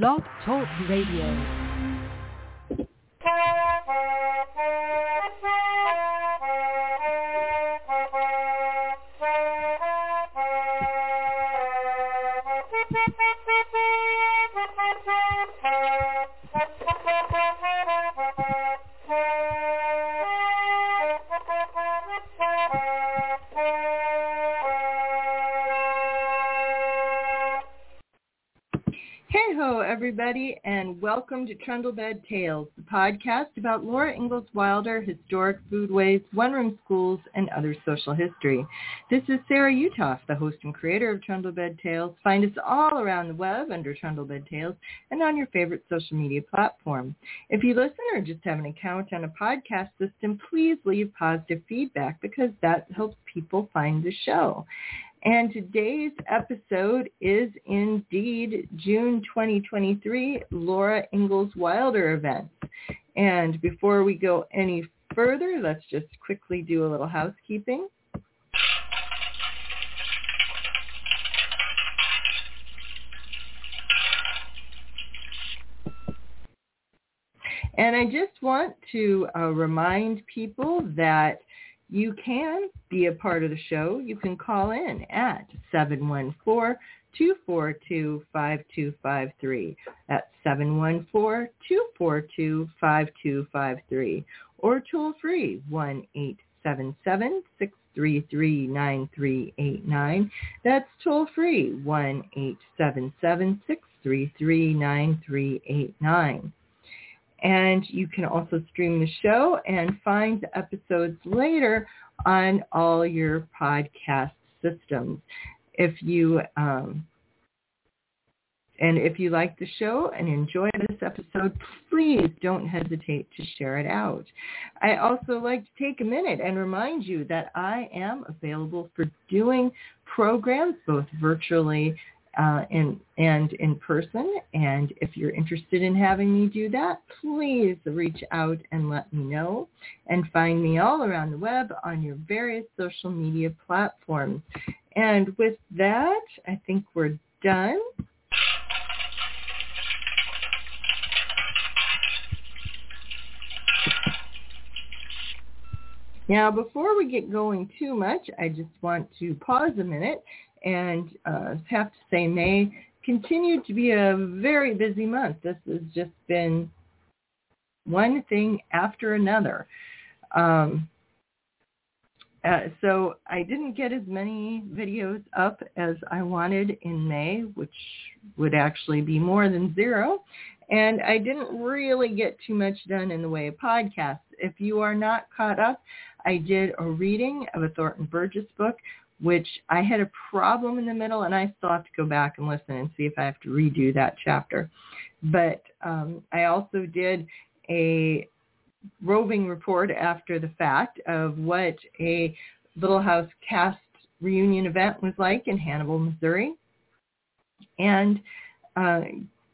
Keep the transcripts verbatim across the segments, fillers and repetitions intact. Blog Talk Radio. Everybody, and welcome to Trundle Bed Tales, the podcast about Laura Ingalls Wilder, historic foodways, one-room schools, and other social history. This is Sarah Utoff, the host and creator of Trundle Bed Tales. Find us all around the web under Trundle Bed Tales and on your favorite social media platform. If you listen or just have an account on a podcast system, please leave positive feedback because that helps people find the show. And today's episode is indeed June twenty twenty-three Laura Ingalls Wilder event. And before we go any further, let's just quickly do a little housekeeping. And I just want to uh, remind people that you can be a part of the show. You can call in at seven one four, two four two, five two five three. That's seven one four, two four two, five two five three. Or toll free, one eight seven seven, six three three, nine three eight nine. That's toll free, one eight seven seven, six three three, nine three eight nine. And you can also stream the show and find the episodes later on all your podcast systems. If you um, and if you like the show and enjoy this episode, please don't hesitate to share it out. I also like to take a minute and remind you that I am available for doing programs both virtually Uh, in, and in person. And if you're interested in having me do that, please reach out and let me know. And find me all around the web on your various social media platforms. And with that, I think we're done. Now, before we get going too much, I just want to pause a minute and uh, have to say May continued to be a very busy month. This has just been one thing after another. Um, uh, so I didn't get as many videos up as I wanted in May, which would actually be more than zero. And I didn't really get too much done in the way of podcasts. If you are not caught up, I did a reading of a Thornton Burgess book, which I had a problem in the middle, and I still have to go back and listen and see if I have to redo that chapter. But um, I also did a roving report after the fact of what a Little House cast reunion event was like in Hannibal, Missouri, and uh,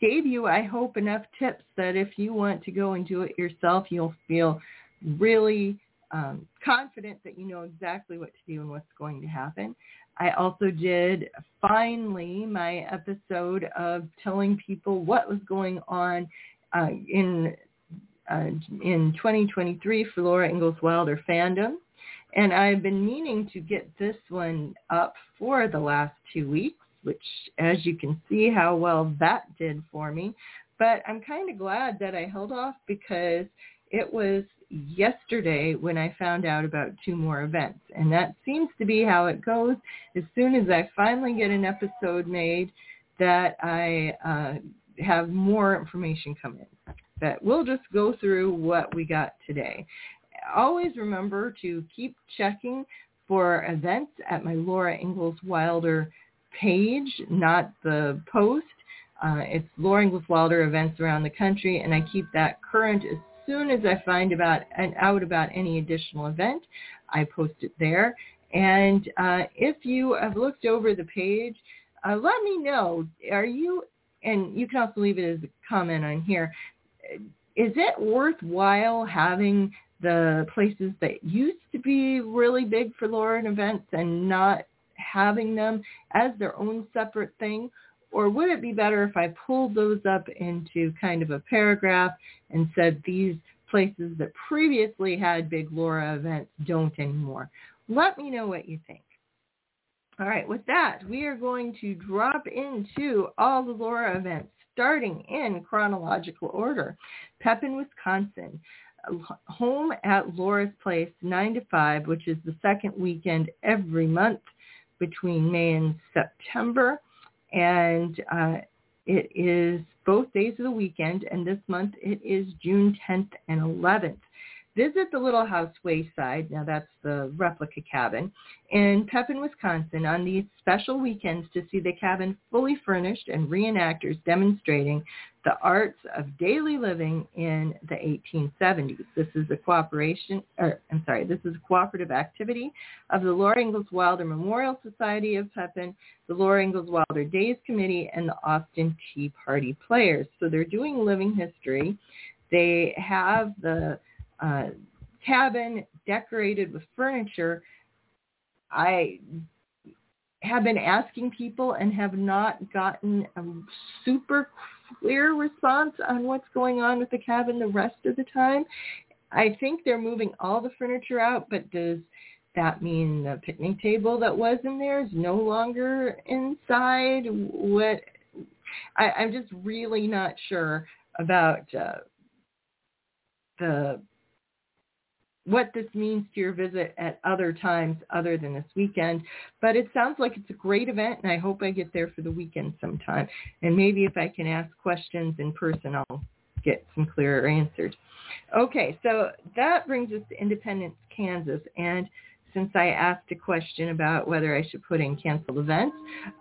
gave you, I hope, enough tips that if you want to go and do it yourself, you'll feel really Um, confident that you know exactly what to do and what's going to happen. I also did finally my episode of telling people what was going on uh, in uh, in twenty twenty-three for Laura Ingalls Wilder fandom, and I've been meaning to get this one up for the last two weeks, which as you can see how well that did for me, but I'm kind of glad that I held off because it was yesterday when I found out about two more events. And that seems to be how it goes. As soon as I finally get an episode made, that I uh, have more information come in. But we'll just go through what we got today. Always remember to keep checking for events at my Laura Ingalls Wilder page, not the post. Uh, it's Laura Ingalls Wilder events around the country, and I keep that current as soon as I find about and out about any additional event, I post it there. And uh, if you have looked over the page, uh, let me know. Are you, and you can also leave it as a comment on here, is it worthwhile having the places that used to be really big for Laura events and not having them as their own separate thing? Or would it be better if I pulled those up into kind of a paragraph and said these places that previously had big Laura events don't anymore? Let me know what you think. All right, with that, we are going to drop into all the Laura events, starting in chronological order. Pepin, Wisconsin, home at Laura's Place, nine to five, which is the second weekend every month between May and September. And uh, it is both days of the weekend, and this month it is June tenth and eleventh. Visit the Little House Wayside, now that's the replica cabin, in Pepin, Wisconsin on these special weekends to see the cabin fully furnished and reenactors demonstrating the arts of daily living in the eighteen seventies. This is a cooperation, or I'm sorry, this is a cooperative activity of the Laura Ingalls Wilder Memorial Society of Pepin, the Laura Ingalls Wilder Days Committee, and the Austin Tea Party Players. So they're doing living history. They have the Uh, cabin decorated with furniture. I have been asking people and have not gotten a super clear response on what's going on with the cabin the rest of the time. I think they're moving all the furniture out, but does that mean the picnic table that was in there is no longer inside? What I, I'm just really not sure about uh, the what this means to your visit at other times other than this weekend. But it sounds like it's a great event, and I hope I get there for the weekend sometime. And maybe if I can ask questions in person, I'll get some clearer answers. Okay, so that brings us to Independence, Kansas. And since I asked a question about whether I should put in canceled events,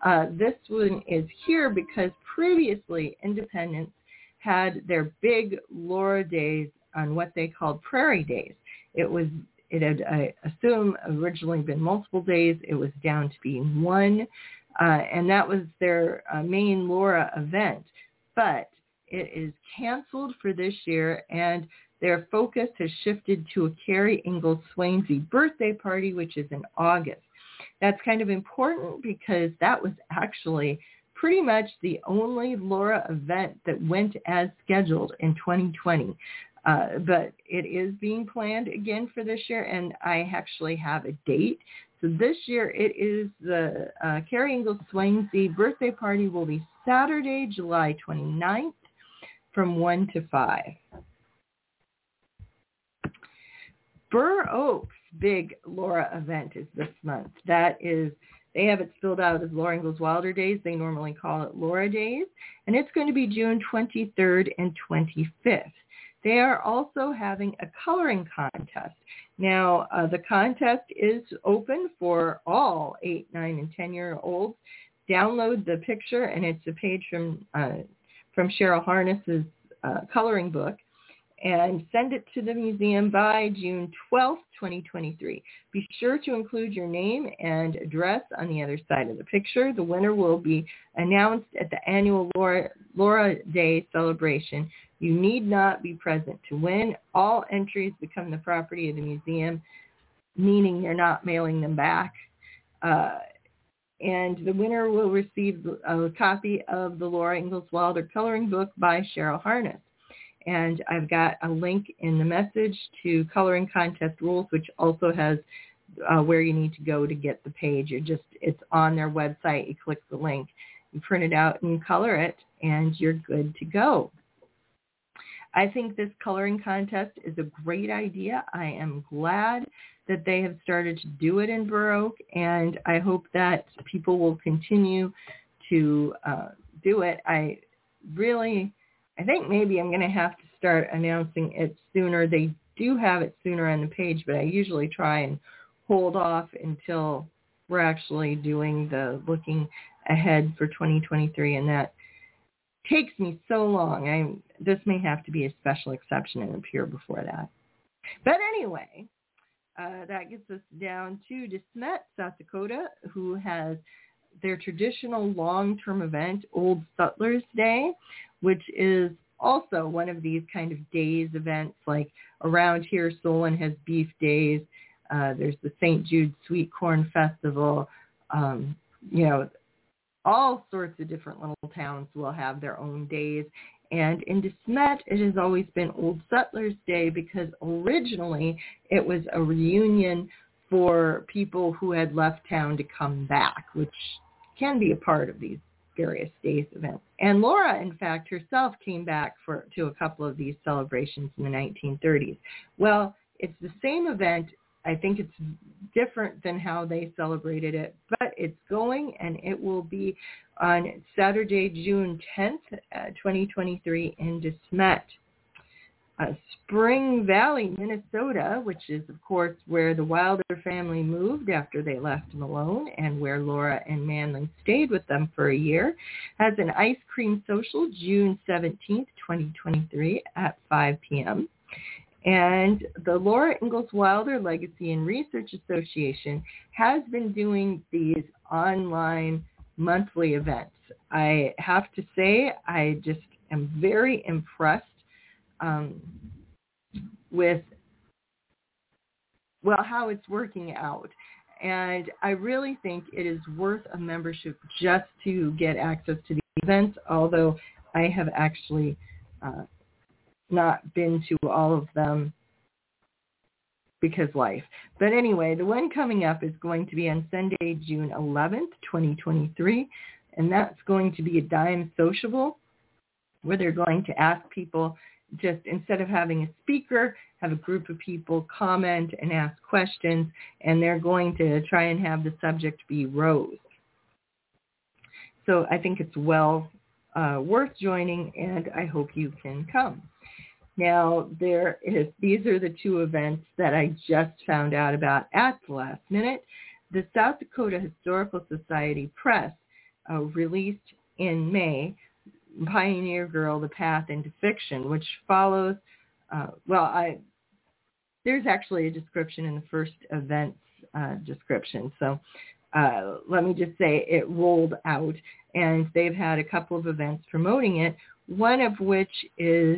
uh, this one is here because previously Independence had their big Laura Days on what they called Prairie Days. It was, it had, I assume, originally been multiple days. It was down to being one, uh, and that was their uh, main Laura event. But it is canceled for this year, and their focus has shifted to a Carrie Ingalls Swanzey birthday party, which is in August. That's kind of important because that was actually pretty much the only Laura event that went as scheduled in twenty twenty. Uh, but it is being planned again for this year, and I actually have a date. So this year it is the uh, Carrie Ingalls Swanzey birthday party will be Saturday, July twenty-ninth from one to five. Burr Oaks' big Laura event is this month. That is, they have it spilled out as Laura Ingalls Wilder Days. They normally call it Laura Days, and it's going to be June twenty-third and twenty-fifth. They are also having a coloring contest. Now, uh, the contest is open for all eight, nine, and ten-year-olds. Download the picture, and it's a page from uh, from Cheryl Harness's uh, coloring book, and send it to the museum by June twelfth, twenty twenty-three. Be sure to include your name and address on the other side of the picture. The winner will be announced at the annual Laura, Laura Day celebration. You need not be present to win. All entries become the property of the museum, meaning you're not mailing them back. Uh, and the winner will receive a copy of the Laura Ingalls Wilder coloring book by Cheryl Harness. And I've got a link in the message to coloring contest rules, which also has uh, where you need to go to get the page. You're just, it's on their website. You click the link, you print it out and you color it, and you're good to go. I think this coloring contest is a great idea. I am glad that they have started to do it in Burr Oak, and I hope that people will continue to uh, do it. I really, I think maybe I'm going to have to start announcing it sooner. They do have it sooner on the page, but I usually try and hold off until we're actually doing the looking ahead for twenty twenty-three, and that takes me so long. I'm, this may have to be a special exception and appear before that. But anyway, uh, that gets us down to De Smet, South Dakota, who has their traditional long-term event, Old Settlers Day, which is also one of these kind of days events. Like around here, Solon has beef days. Uh, there's the Saint Jude Sweet Corn Festival. Um, you know, all sorts of different little towns will have their own days. And in De Smet, it has always been Old Settlers Day because originally it was a reunion for people who had left town to come back, which can be a part of these various days events. And Laura, in fact, herself came back for to a couple of these celebrations in the nineteen thirties. Well, it's the same event. I think it's different than how they celebrated it, but it's going, and it will be on Saturday, June tenth, twenty twenty-three in De Smet. Uh, Spring Valley, Minnesota, which is, of course, where the Wilder family moved after they left Malone and where Laura and Manly stayed with them for a year, has an ice cream social June seventeenth, twenty twenty-three at five p.m. And the Laura Ingalls Wilder Legacy and Research Association has been doing these online monthly events. I have to say, I just am very impressed Um, with, well, how it's working out. And I really think it is worth a membership just to get access to the events, although I have actually uh, not been to all of them because life. But anyway, the one coming up is going to be on Sunday, June eleventh, twenty twenty-three, and that's going to be a Dime Sociable, where they're going to ask people, just instead of having a speaker, have a group of people comment and ask questions, and they're going to try and have the subject be rose. So I think it's well uh, worth joining, and I hope you can come. Now, there is, these are the two events that I just found out about at the last minute. The South Dakota Historical Society Press uh, released in May Pioneer Girl, The Path into Fiction, which follows, uh, well, I there's actually a description in the first event's uh, description. So uh, let me just say it rolled out, and they've had a couple of events promoting it, one of which is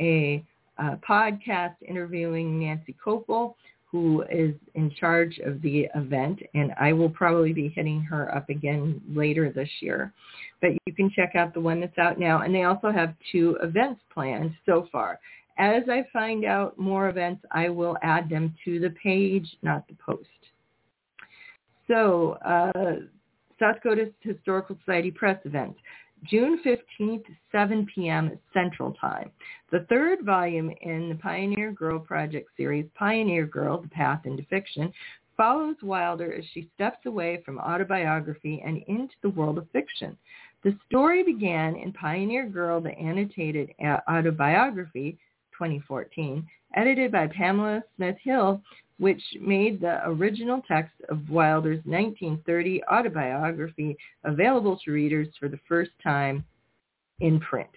a, a podcast interviewing Nancy Copel, who is in charge of the event, and I will probably be hitting her up again later this year. But you can check out the one that's out now, and they also have two events planned so far. As I find out more events, I will add them to the page, not the post. So, uh, South Dakota Historical Society Press event, June fifteenth, seven p.m. Central Time. The third volume in the Pioneer Girl Project series, Pioneer Girl, The Path into Fiction, follows Wilder as she steps away from autobiography and into the world of fiction. The story began in Pioneer Girl, The Annotated Autobiography, twenty fourteen, edited by Pamela Smith Hill, which made the original text of Wilder's nineteen thirty autobiography available to readers for the first time in print.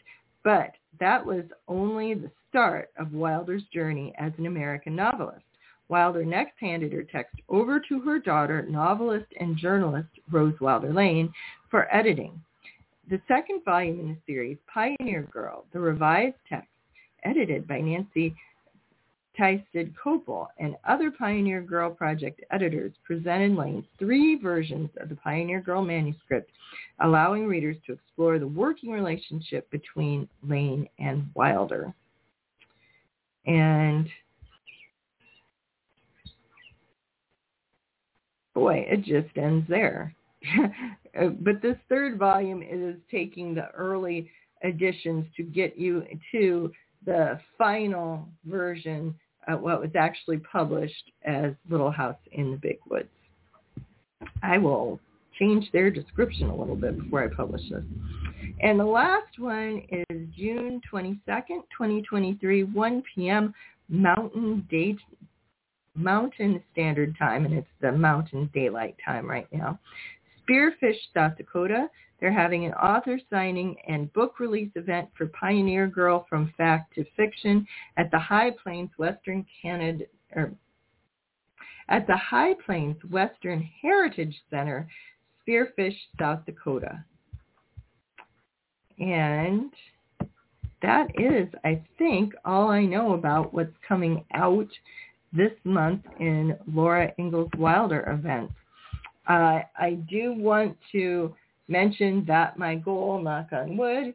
But that was only the start of Wilder's journey as an American novelist. Wilder next handed her text over to her daughter, novelist and journalist Rose Wilder Lane, for editing. The second volume in the series, Pioneer Girl, the revised text, edited by Nancy Tysted Copel and other Pioneer Girl Project editors, presented Lane's three versions of the Pioneer Girl manuscript, allowing readers to explore the working relationship between Lane and Wilder. And boy, it just ends there. But this third volume is taking the early editions to get you to the final version of what was actually published as Little House in the Big Woods. I will change their description a little bit before I publish this. And the last one is June twenty-second, twenty twenty-three, one p.m. Mountain Date. Mountain Standard Time, and it's the Mountain Daylight Time right now. Spearfish, South Dakota. They're having an author signing and book release event for Pioneer Girl From Fact to Fiction at the High Plains Western Canada, or at the High Plains Western Heritage Center, Spearfish, South Dakota. And that is, I think, all I know about what's coming out this month in Laura Ingalls Wilder events. Uh, I do want to mentioned that my goal, knock on wood,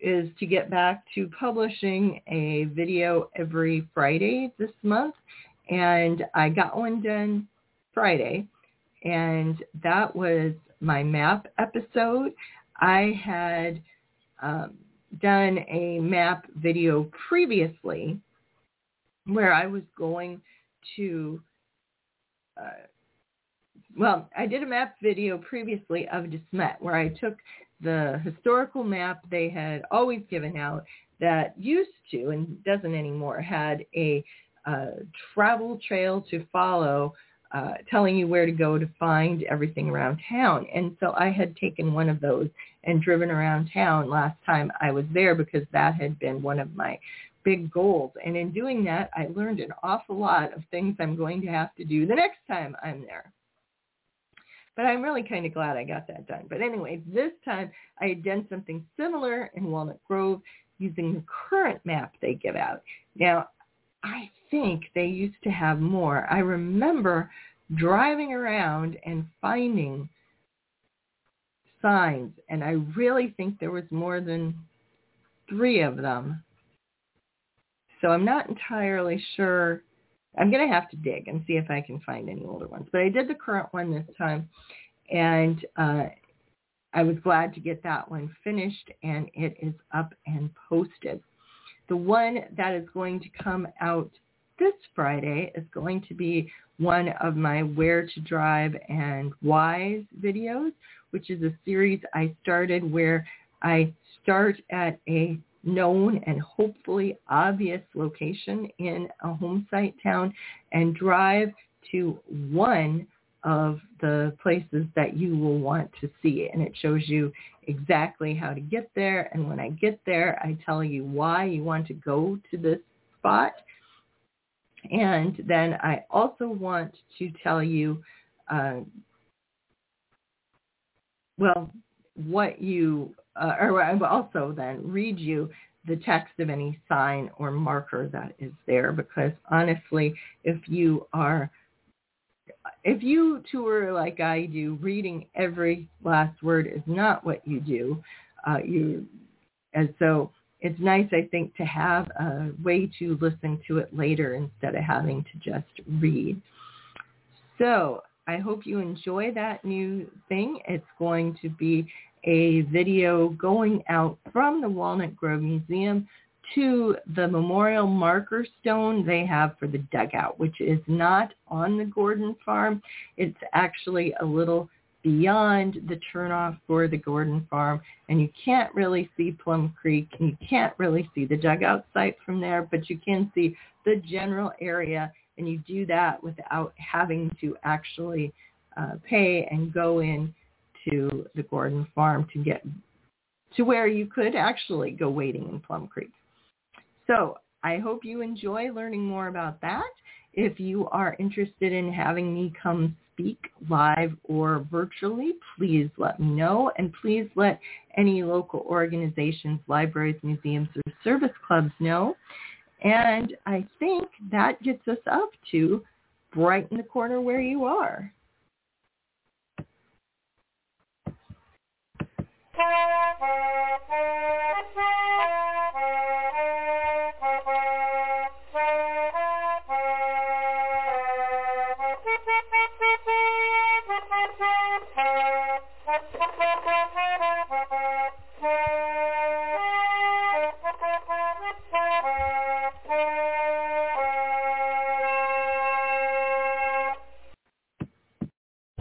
is to get back to publishing a video every Friday this month. And I got one done Friday, and that was my map episode. I had um, done a map video previously where I was going to, uh, well, I did a map video previously of De Smet where I took the historical map they had always given out that used to, and doesn't anymore, had a uh, travel trail to follow Uh, telling you where to go to find everything around town. And so I had taken one of those and driven around town last time I was there, because that had been one of my big goals. And in doing that, I learned an awful lot of things I'm going to have to do the next time I'm there. But I'm really kind of glad I got that done. But anyway, this time I had done something similar in Walnut Grove using the current map they give out. Now, I think they used to have more. I remember driving around and finding signs, and I really think there was more than three of them. So I'm not entirely sure. I'm going to have to dig and see if I can find any older ones. But I did the current one this time, and uh, I was glad to get that one finished, and it is up and posted. The one that is going to come out this Friday is going to be one of my Where to Drive and Whys videos, which is a series I started where I start at a known and hopefully obvious location in a home site town and drive to one of the places that you will want to see. And it shows you exactly how to get there. And when I get there, I tell you why you want to go to this spot. And then I also want to tell you, uh, well, what you, uh, or I will also then read you the text of any sign or marker that is there. Because honestly, if you are If you tour like I do, reading every last word is not what you do. Uh, you, and so it's nice, I think, to have a way to listen to it later instead of having to just read. So I hope you enjoy that new thing. It's going to be a video going out from the Walnut Grove Museum to the memorial marker stone they have for the dugout, which is not on the Gordon Farm. It's actually a little beyond the turnoff for the Gordon Farm, and you can't really see Plum Creek, and you can't really see the dugout site from there, but you can see the general area, and you do that without having to actually uh, pay and go in to the Gordon Farm to get to where you could actually go wading in Plum Creek. So I hope you enjoy learning more about that. If you are interested in having me come speak live or virtually, please let me know. And please let any local organizations, libraries, museums, or service clubs know. And I think that gets us up to brighten the corner where you are.